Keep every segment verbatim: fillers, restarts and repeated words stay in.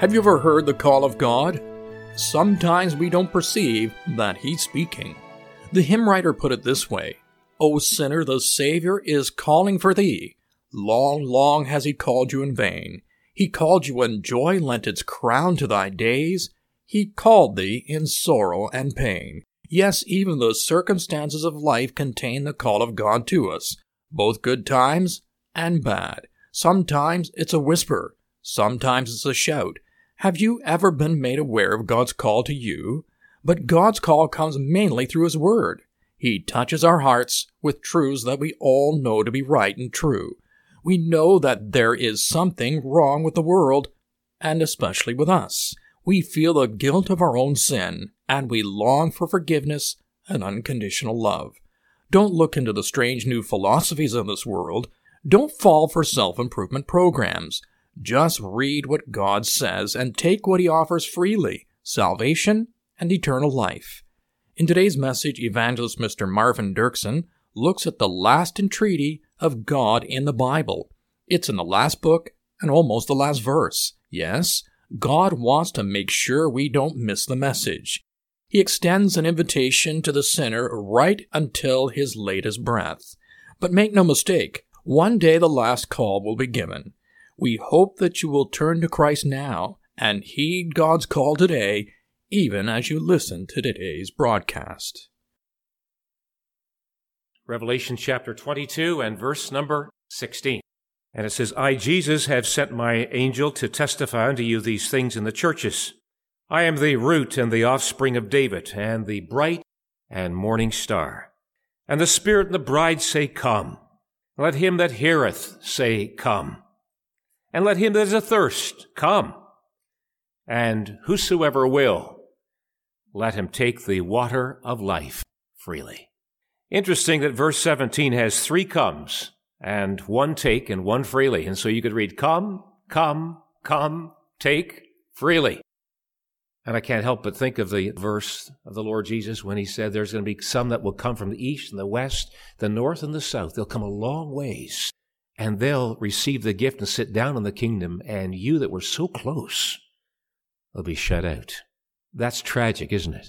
Have you ever heard the call of God? Sometimes we don't perceive that He's speaking. The hymn writer put it this way, "O sinner, the Savior is calling for thee. Long, long has He called you in vain. He called you when joy lent its crown to thy days. He called thee in sorrow and pain." Yes, even the circumstances of life contain the call of God to us, both good times and bad. Sometimes it's a whisper. Sometimes it's a shout. Have you ever been made aware of God's call to you? But God's call comes mainly through His Word. He touches our hearts with truths that we all know to be right and true. We know that there is something wrong with the world, and especially with us. We feel the guilt of our own sin, and we long for forgiveness and unconditional love. Don't look into the strange new philosophies of this world. Don't fall for self-improvement programs. Just read what God says and take what He offers freely, salvation and eternal life. In today's message, evangelist Mister Marvin Dirksen looks at the last entreaty of God in the Bible. It's in the last book and almost the last verse. Yes, God wants to make sure we don't miss the message. He extends an invitation to the sinner right until his latest breath. But make no mistake, one day the last call will be given. We hope that you will turn to Christ now and heed God's call today, even as you listen to today's broadcast. Revelation chapter twenty-two and verse number sixteen. And it says, "I, Jesus, have sent my angel to testify unto you these things in the churches. I am the root and the offspring of David, and the bright and morning star. And the Spirit and the bride say, Come. Let him that heareth say, Come. And let him that is athirst come. And whosoever will, let him take the water of life freely." Interesting that verse seventeen has three comes and one take and one freely. And so you could read, come, come, come, take freely. And I can't help but think of the verse of the Lord Jesus when He said there's going to be some that will come from the east and the west, the north and the south. They'll come a long ways. And they'll receive the gift and sit down in the kingdom, and you that were so close will be shut out. That's tragic, isn't it?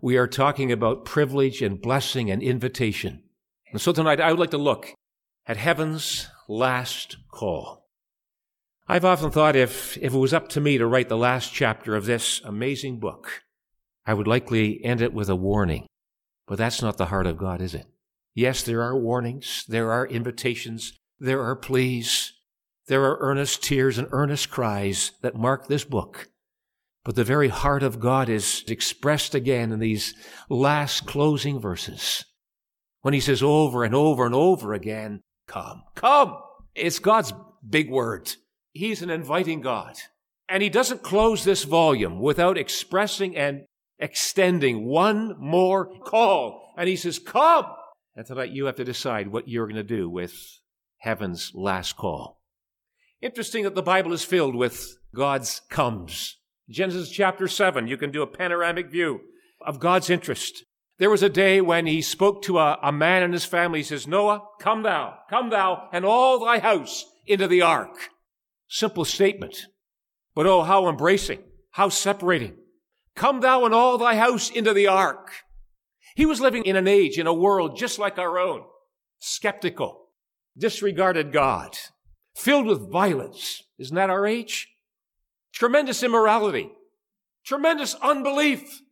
We are talking about privilege and blessing and invitation. And so tonight I would like to look at heaven's last call. I've often thought if, if it was up to me to write the last chapter of this amazing book, I would likely end it with a warning. But that's not the heart of God, is it? Yes, there are warnings, there are invitations, there are pleas, there are earnest tears and earnest cries that mark this book. But the very heart of God is expressed again in these last closing verses, when He says over and over and over again, come, come. It's God's big word. He's an inviting God. And He doesn't close this volume without expressing and extending one more call. And He says, come. And tonight you have to decide what you're going to do with heaven's last call. Interesting that the Bible is filled with God's comes. Genesis chapter seven, you can do a panoramic view of God's interest. There was a day when He spoke to a, a man and his family. He says, Noah, come thou, come thou, and all thy house into the ark. Simple statement, but oh, how embracing, how separating. Come thou and all thy house into the ark. He was living in an age, in a world just like our own, skeptical, disregarded God, filled with violence. Isn't that our age? Tremendous immorality, tremendous unbelief.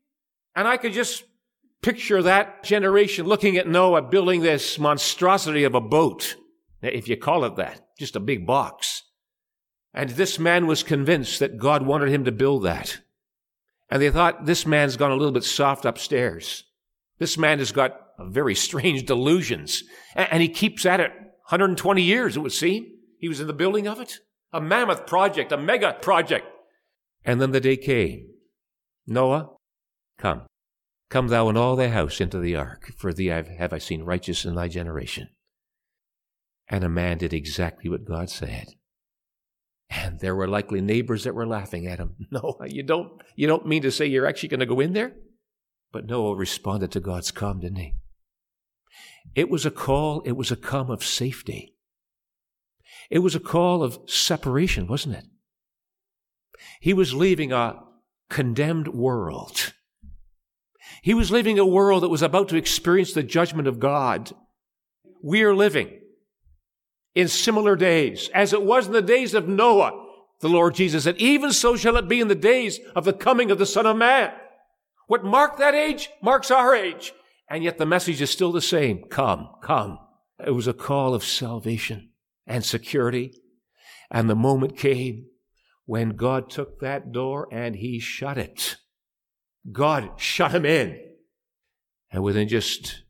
And I could just picture that generation looking at Noah building this monstrosity of a boat, if you call it that, just a big box. And this man was convinced that God wanted him to build that. And they thought, this man's gone a little bit soft upstairs. This man has got very strange delusions, and he keeps at it one hundred twenty years, it would seem. He was in the building of it. A mammoth project, a mega project. And then the day came. Noah, come. Come thou and all thy house into the ark, for thee have I seen righteous in thy generation. And a man did exactly what God said. And there were likely neighbors that were laughing at him. Noah, you don't, you don't mean to say you're actually going to go in there? But Noah responded to God's come, didn't he? It was a call, it was a come of safety. It was a call of separation, wasn't it? He was leaving a condemned world. He was leaving a world that was about to experience the judgment of God. We are living in similar days, as it was in the days of Noah, the Lord Jesus said, even so shall it be in the days of the coming of the Son of Man. What marked that age marks our age. And yet the message is still the same. Come, come. It was a call of salvation and security. And the moment came when God took that door and he shut it. God shut him in. And within just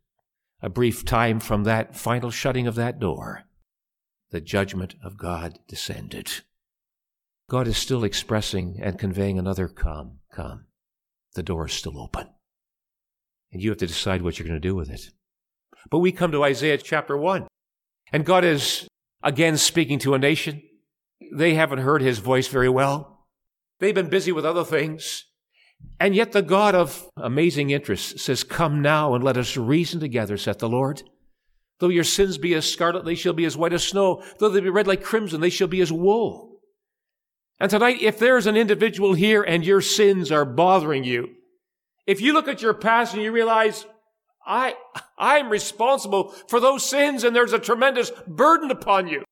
a brief time from that final shutting of that door, the judgment of God descended. God is still expressing and conveying another come, come. The door is still open. And you have to decide what you're going to do with it. But we come to Isaiah chapter one. And God is again speaking to a nation. They haven't heard his voice very well. They've been busy with other things. And yet the God of amazing interest says, come now and let us reason together, saith the Lord. Though your sins be as scarlet, they shall be as white as snow. Though they be red like crimson, they shall be as wool. And tonight, if there's an individual here and your sins are bothering you, if you look at your past and you realize, I, I'm responsible for those sins and there's a tremendous burden upon you.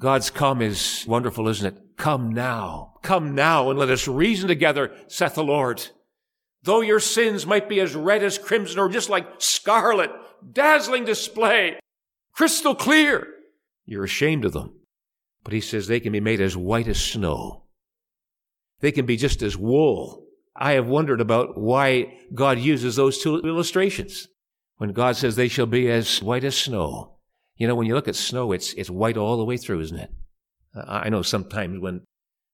God's come is wonderful, isn't it? Come now, come now, and let us reason together, saith the Lord. Though your sins might be as red as crimson or just like scarlet, dazzling display, crystal clear, you're ashamed of them. But he says they can be made as white as snow. They can be just as wool. I have wondered about why God uses those two illustrations. When God says they shall be as white as snow. You know, when you look at snow, it's it's white all the way through, isn't it? I know sometimes when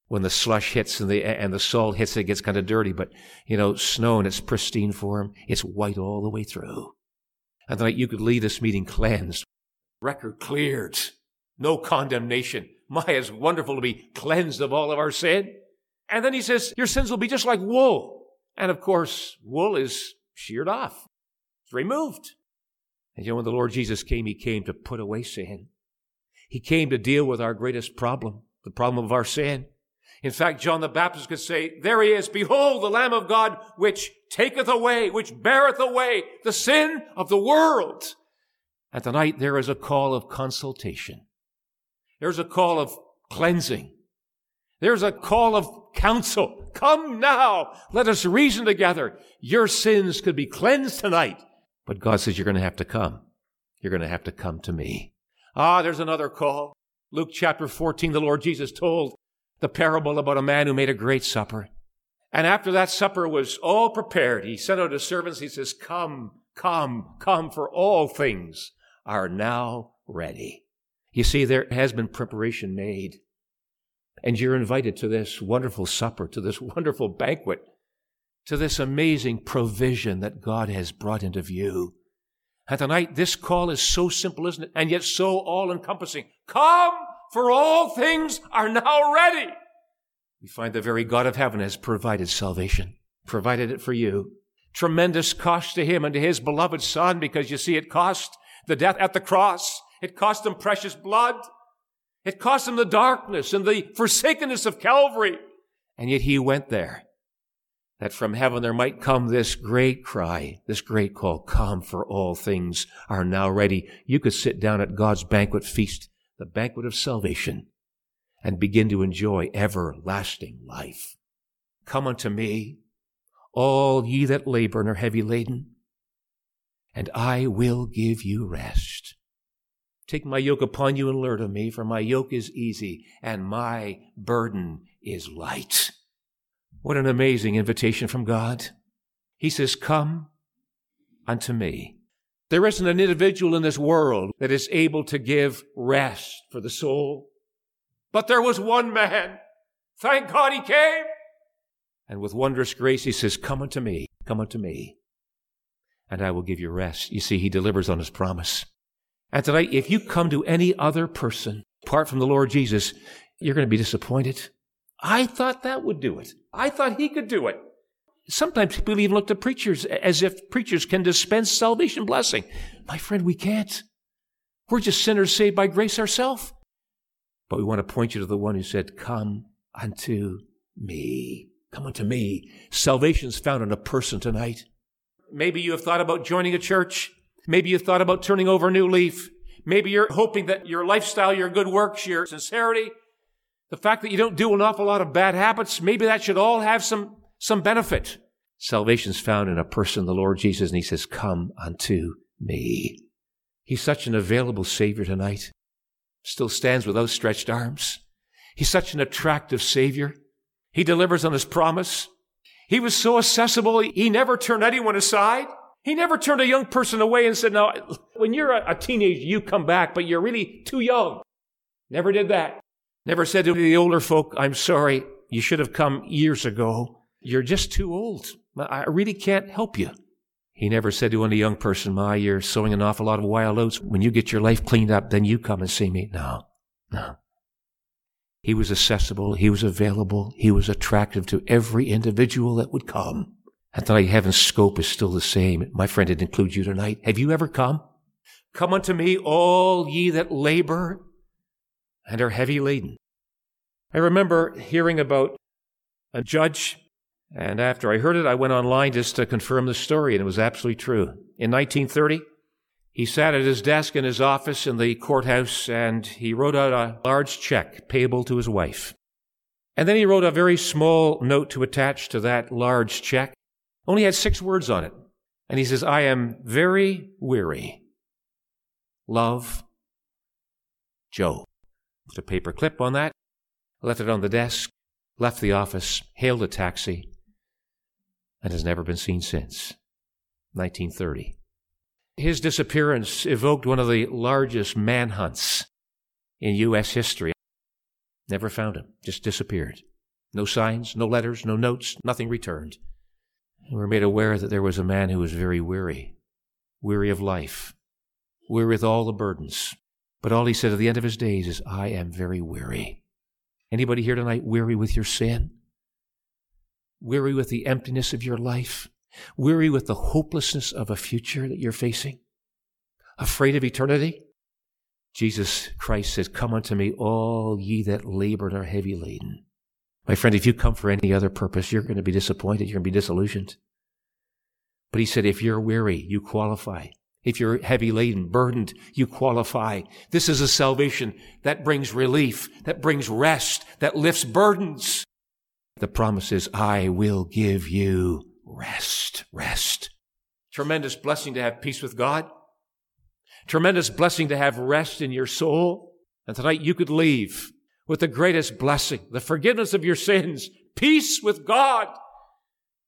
when the slush hits and the and the salt hits, it gets kind of dirty. But, you know, snow in its pristine form, it's white all the way through. And tonight you could leave this meeting cleansed. Record cleared. No condemnation. My, it's wonderful to be cleansed of all of our sin. And then he says, your sins will be just like wool. And of course, wool is sheared off. It's removed. And you know, when the Lord Jesus came, he came to put away sin. He came to deal with our greatest problem, the problem of our sin. In fact, John the Baptist could say, there he is, behold, the Lamb of God, which taketh away, which beareth away the sin of the world. And tonight there is a call of consultation. There's a call of cleansing. There's a call of counsel. Come now, let us reason together. Your sins could be cleansed tonight. But God says, you're going to have to come. You're going to have to come to me. Ah, there's another call. Luke chapter fourteen, the Lord Jesus told the parable about a man who made a great supper. And after that supper was all prepared, he sent out his servants. He says, come, come, come, for all things are now ready. You see, there has been preparation made. And you're invited to this wonderful supper, to this wonderful banquet, to this amazing provision that God has brought into view. And tonight, this call is so simple, isn't it? And yet so all-encompassing. Come, for all things are now ready. We find the very God of heaven has provided salvation, provided it for you. Tremendous cost to him and to his beloved Son, because you see, it cost the death at the cross. It cost him precious blood. It cost him the darkness and the forsakenness of Calvary. And yet he went there, that from heaven there might come this great cry, this great call, come, for all things are now ready. You could sit down at God's banquet feast, the banquet of salvation, and begin to enjoy everlasting life. Come unto me, all ye that labor and are heavy laden, and I will give you rest. Take my yoke upon you and learn of me, for my yoke is easy and my burden is light. What an amazing invitation from God. He says, come, unto me. There isn't an individual in this world that is able to give rest for the soul. But there was one man. Thank God he came. And with wondrous grace, he says, come unto me, come unto me, and I will give you rest. You see, he delivers on his promise. And tonight, if you come to any other person apart from the Lord Jesus, you're going to be disappointed. I thought that would do it. I thought he could do it. Sometimes people even look to preachers as if preachers can dispense salvation blessing. My friend, we can't. We're just sinners saved by grace ourselves. But we want to point you to the one who said, come unto me. Come unto me. Salvation's found in a person tonight. Maybe you have thought about joining a church. Maybe you thought about turning over a new leaf. Maybe you're hoping that your lifestyle, your good works, your sincerity, the fact that you don't do an awful lot of bad habits, maybe that should all have some Some benefit. Salvation's found in a person, the Lord Jesus, and he says, come unto me. He's such an available Savior tonight. Still stands with outstretched arms. He's such an attractive Savior. He delivers on his promise. He was so accessible, he never turned anyone aside. He never turned a young person away and said, no, when you're a teenager, you come back, but you're really too young. Never did that. Never said to the older folk, I'm sorry, you should have come years ago. You're just too old. I really can't help you. He never said to any young person, my, you're sowing an awful lot of wild oats. When you get your life cleaned up, then you come and see me. No, no. He was accessible. He was available. He was attractive to every individual that would come. I thought heaven's scope is still the same. My friend, it includes you tonight. Have you ever come? Come unto me, all ye that labor and are heavy laden. I remember hearing about a judge. And after I heard it, I went online just to confirm the story, and it was absolutely true. In nineteen thirty, he sat at his desk in his office in the courthouse, and he wrote out a large check payable to his wife. And then he wrote a very small note to attach to that large check. Only had six words on it. And he says, I am very weary. Love, Joe. Put a paper clip on that, left it on the desk, left the office, hailed a taxi, and has never been seen since, nineteen thirty. His disappearance evoked one of the largest manhunts in U S history. Never found him, just disappeared. No signs, no letters, no notes, nothing returned. And we're made aware that there was a man who was very weary, weary of life, weary with all the burdens. But all he said at the end of his days is, I am very weary. Anybody here tonight weary with your sin? Weary with the emptiness of your life? Weary with the hopelessness of a future that you're facing? Afraid of eternity? Jesus Christ says, come unto me, all ye that labor and are heavy laden. My friend, if you come for any other purpose, you're going to be disappointed. You're going to be disillusioned. But he said, if you're weary, you qualify. If you're heavy laden, burdened, you qualify. This is a salvation that brings relief, that brings rest, that lifts burdens. The promise is, I will give you rest, rest. Tremendous blessing to have peace with God. Tremendous blessing to have rest in your soul. And tonight you could leave with the greatest blessing, the forgiveness of your sins, peace with God.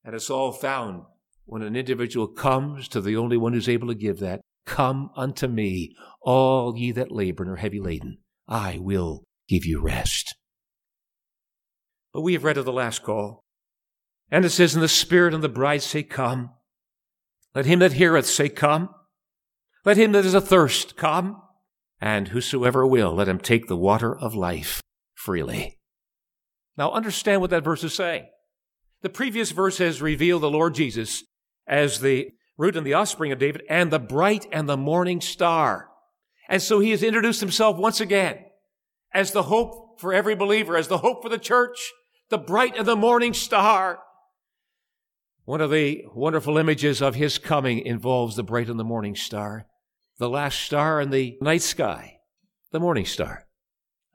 And it's all found when an individual comes to the only one who's able to give that. Come unto me, all ye that labor and are heavy laden. I will give you rest. But we have read of the last call. And it says, and the Spirit and the bride say, come. Let him that heareth say, come. Let him that is athirst, come. And whosoever will, let him take the water of life freely. Now understand what that verse is saying. The previous verse has revealed the Lord Jesus as the root and the offspring of David and the bright and the morning star. And so he has introduced himself once again as the hope for every believer, as the hope for the church, the bright and the morning star. One of the wonderful images of his coming involves the bright and the morning star, the last star in the night sky, the morning star.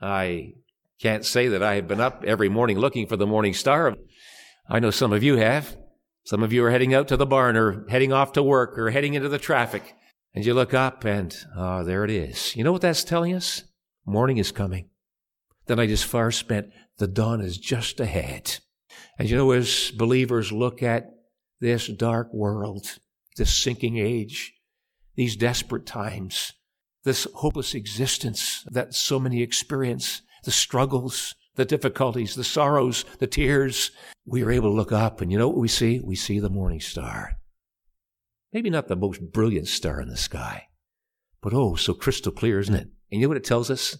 I can't say that I have been up every morning looking for the morning star. I know some of you have. Some of you are heading out to the barn or heading off to work or heading into the traffic, and you look up and, oh, there it is. You know what that's telling us? Morning is coming. The night is far spent. The dawn is just ahead. And you know, as believers look at this dark world, this sinking age, these desperate times, this hopeless existence that so many experience, the struggles, the difficulties, the sorrows, the tears, we are able to look up, and you know what we see? We see the morning star. Maybe not the most brilliant star in the sky, but oh, so crystal clear, isn't it? And you know what it tells us?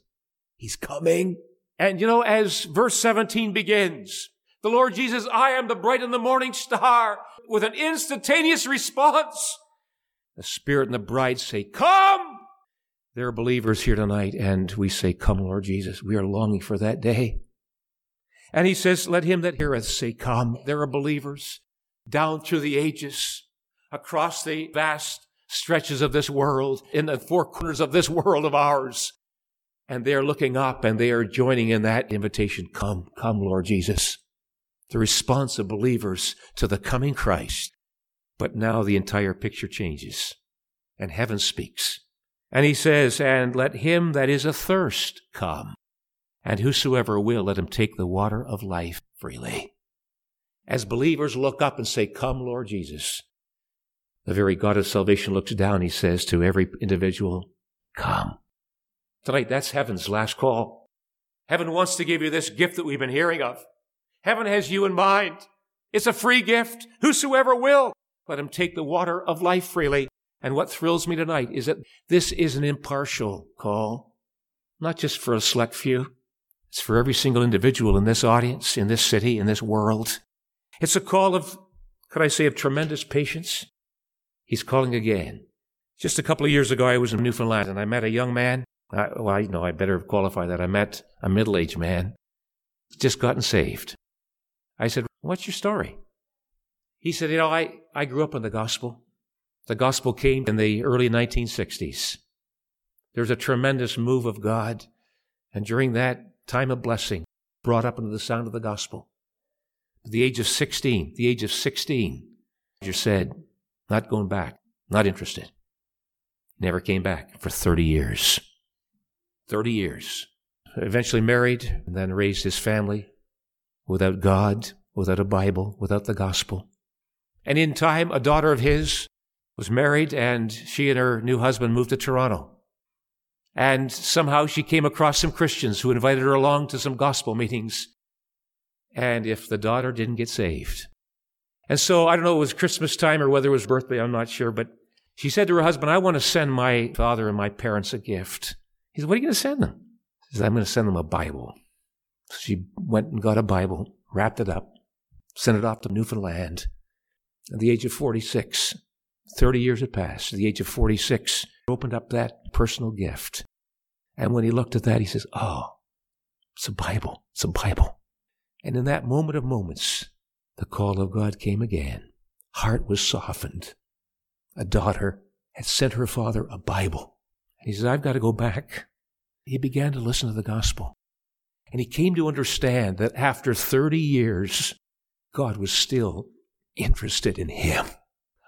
He's coming. And you know, as verse seventeen begins, the Lord Jesus, I am the bright and the morning star, with an instantaneous response. The Spirit and the bride say, come! There are believers here tonight, and we say, come, Lord Jesus. We are longing for that day. And he says, let him that heareth say, come. There are believers down through the ages, across the vast stretches of this world, in the four corners of this world of ours. And they are looking up, and they are joining in that invitation. Come, come, Lord Jesus. The response of believers to the coming Christ. But now the entire picture changes, and heaven speaks. And he says, and let him that is athirst come, and whosoever will, let him take the water of life freely. As believers look up and say, come, Lord Jesus, the very God of salvation looks down, he says to every individual, come. Tonight, that's heaven's last call. Heaven wants to give you this gift that we've been hearing of. Heaven has you in mind. It's a free gift. Whosoever will, let him take the water of life freely. And what thrills me tonight is that this is an impartial call, not just for a select few. It's for every single individual in this audience, in this city, in this world. It's a call of, could I say, of tremendous patience. He's calling again. Just a couple of years ago, I was in Newfoundland, and I met a young man. I, well, you know, I better qualify that. I met a middle-aged man, just gotten saved. I said, what's your story? He said, you know, I, I grew up in the gospel. The gospel came in the early nineteen sixties. There was a tremendous move of God, and during that time of blessing, brought up into the sound of the gospel. At the age of sixteen, the age of sixteen, he said, not going back, not interested. Never came back for thirty years. thirty years. Eventually married, and then raised his family without God, without a Bible, without the gospel. And in time, a daughter of his was married, and she and her new husband moved to Toronto. And somehow she came across some Christians who invited her along to some gospel meetings. And if the daughter didn't get saved. And so, I don't know, it was Christmas time or whether it was birthday, I'm not sure, but she said to her husband, I want to send my father and my parents a gift. He said, what are you going to send them? She said, I'm going to send them a Bible. So she went and got a Bible, wrapped it up, sent it off to Newfoundland. At the age of forty-six, thirty years had passed. At the age of forty-six, opened up that personal gift. And when he looked at that, he says, oh, it's a Bible. It's a Bible. And in that moment of moments, the call of God came again. Heart was softened. A daughter had sent her father a Bible. And he says, I've got to go back. He began to listen to the gospel. And he came to understand that after thirty years, God was still interested in him.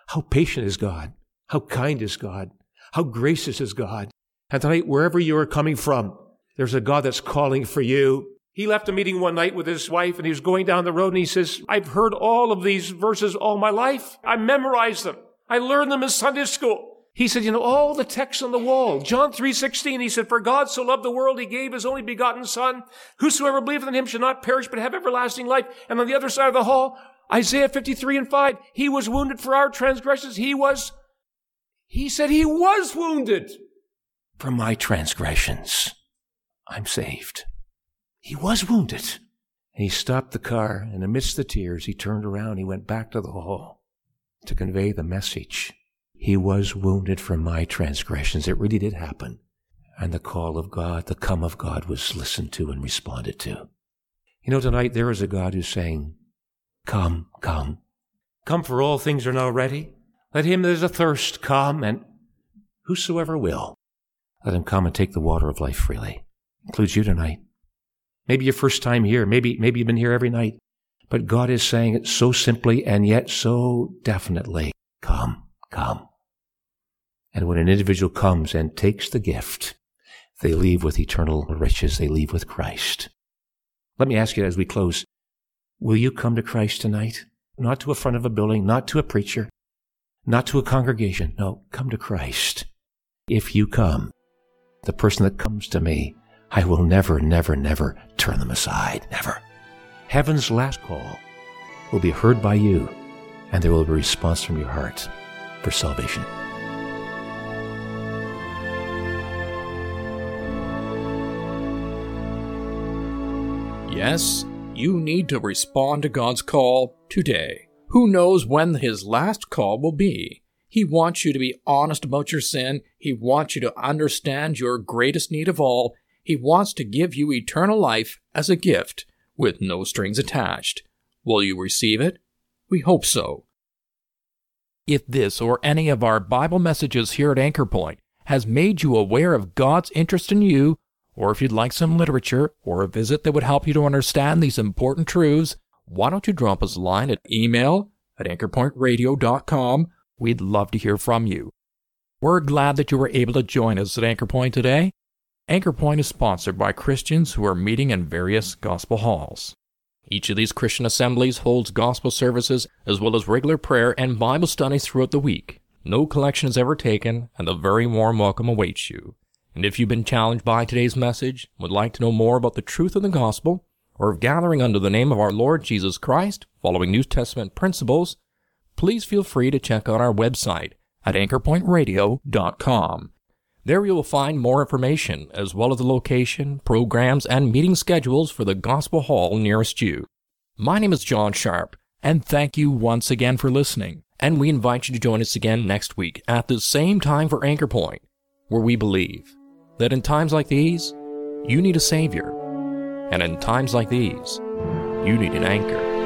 How patient is God? How kind is God? How gracious is God? And tonight, wherever you are coming from, there's a God that's calling for you. He left a meeting one night with his wife, and he was going down the road, and he says, I've heard all of these verses all my life. I memorized them. I learned them in Sunday school. He said, you know, all the texts on the wall, John three sixteen, he said, for God so loved the world, he gave his only begotten son. Whosoever believeth in him shall not perish, but have everlasting life. And on the other side of the hall, Isaiah fifty-three and five, he was wounded for our transgressions. He was, he said he was wounded for my transgressions. I'm saved. He was wounded. And he stopped the car, and amidst the tears, he turned around. He went back to the hall to convey the message. He was wounded for my transgressions. It really did happen. And the call of God, the come of God was listened to and responded to. You know, tonight there is a God who's saying, come, come. Come, for all things are now ready. Let him that is athirst come, and whosoever will, let him come and take the water of life freely. Includes you tonight. Maybe your first time here. Maybe, maybe you've been here every night. But God is saying it so simply and yet so definitely. Come, come. And when an individual comes and takes the gift, they leave with eternal riches. They leave with Christ. Let me ask you as we close, will you come to Christ tonight? Not to a front of a building, not to a preacher, Not to a congregation. No, come to Christ. If you come, the person that comes to me, I will never, never, never turn them aside. Never. Heaven's last call will be heard by you, and there will be a response from your heart for salvation. Yes, you need to respond to God's call today. Who knows when his last call will be? He wants you to be honest about your sin. He wants you to understand your greatest need of all. He wants to give you eternal life as a gift with no strings attached. Will you receive it? We hope so. If this or any of our Bible messages here at Anchor Point has made you aware of God's interest in you, or if you'd like some literature or a visit that would help you to understand these important truths, why don't you drop us a line at email at anchor point radio dot com. We'd love to hear from you. We're glad that you were able to join us at Anchor Point today. Anchor Point is sponsored by Christians who are meeting in various gospel halls. Each of these Christian assemblies holds gospel services as well as regular prayer and Bible studies throughout the week. No collection is ever taken, and a very warm welcome awaits you. And if you've been challenged by today's message, would like to know more about the truth of the gospel, or of gathering under the name of our Lord Jesus Christ, following New Testament principles, please feel free to check out our website at anchor point radio dot com. There you will find more information, as well as the location, programs, and meeting schedules for the Gospel Hall nearest you. My name is John Sharp, and thank you once again for listening. And we invite you to join us again next week at the same time for Anchor Point, where we believe that in times like these, you need a Savior. And in times like these, you need an anchor.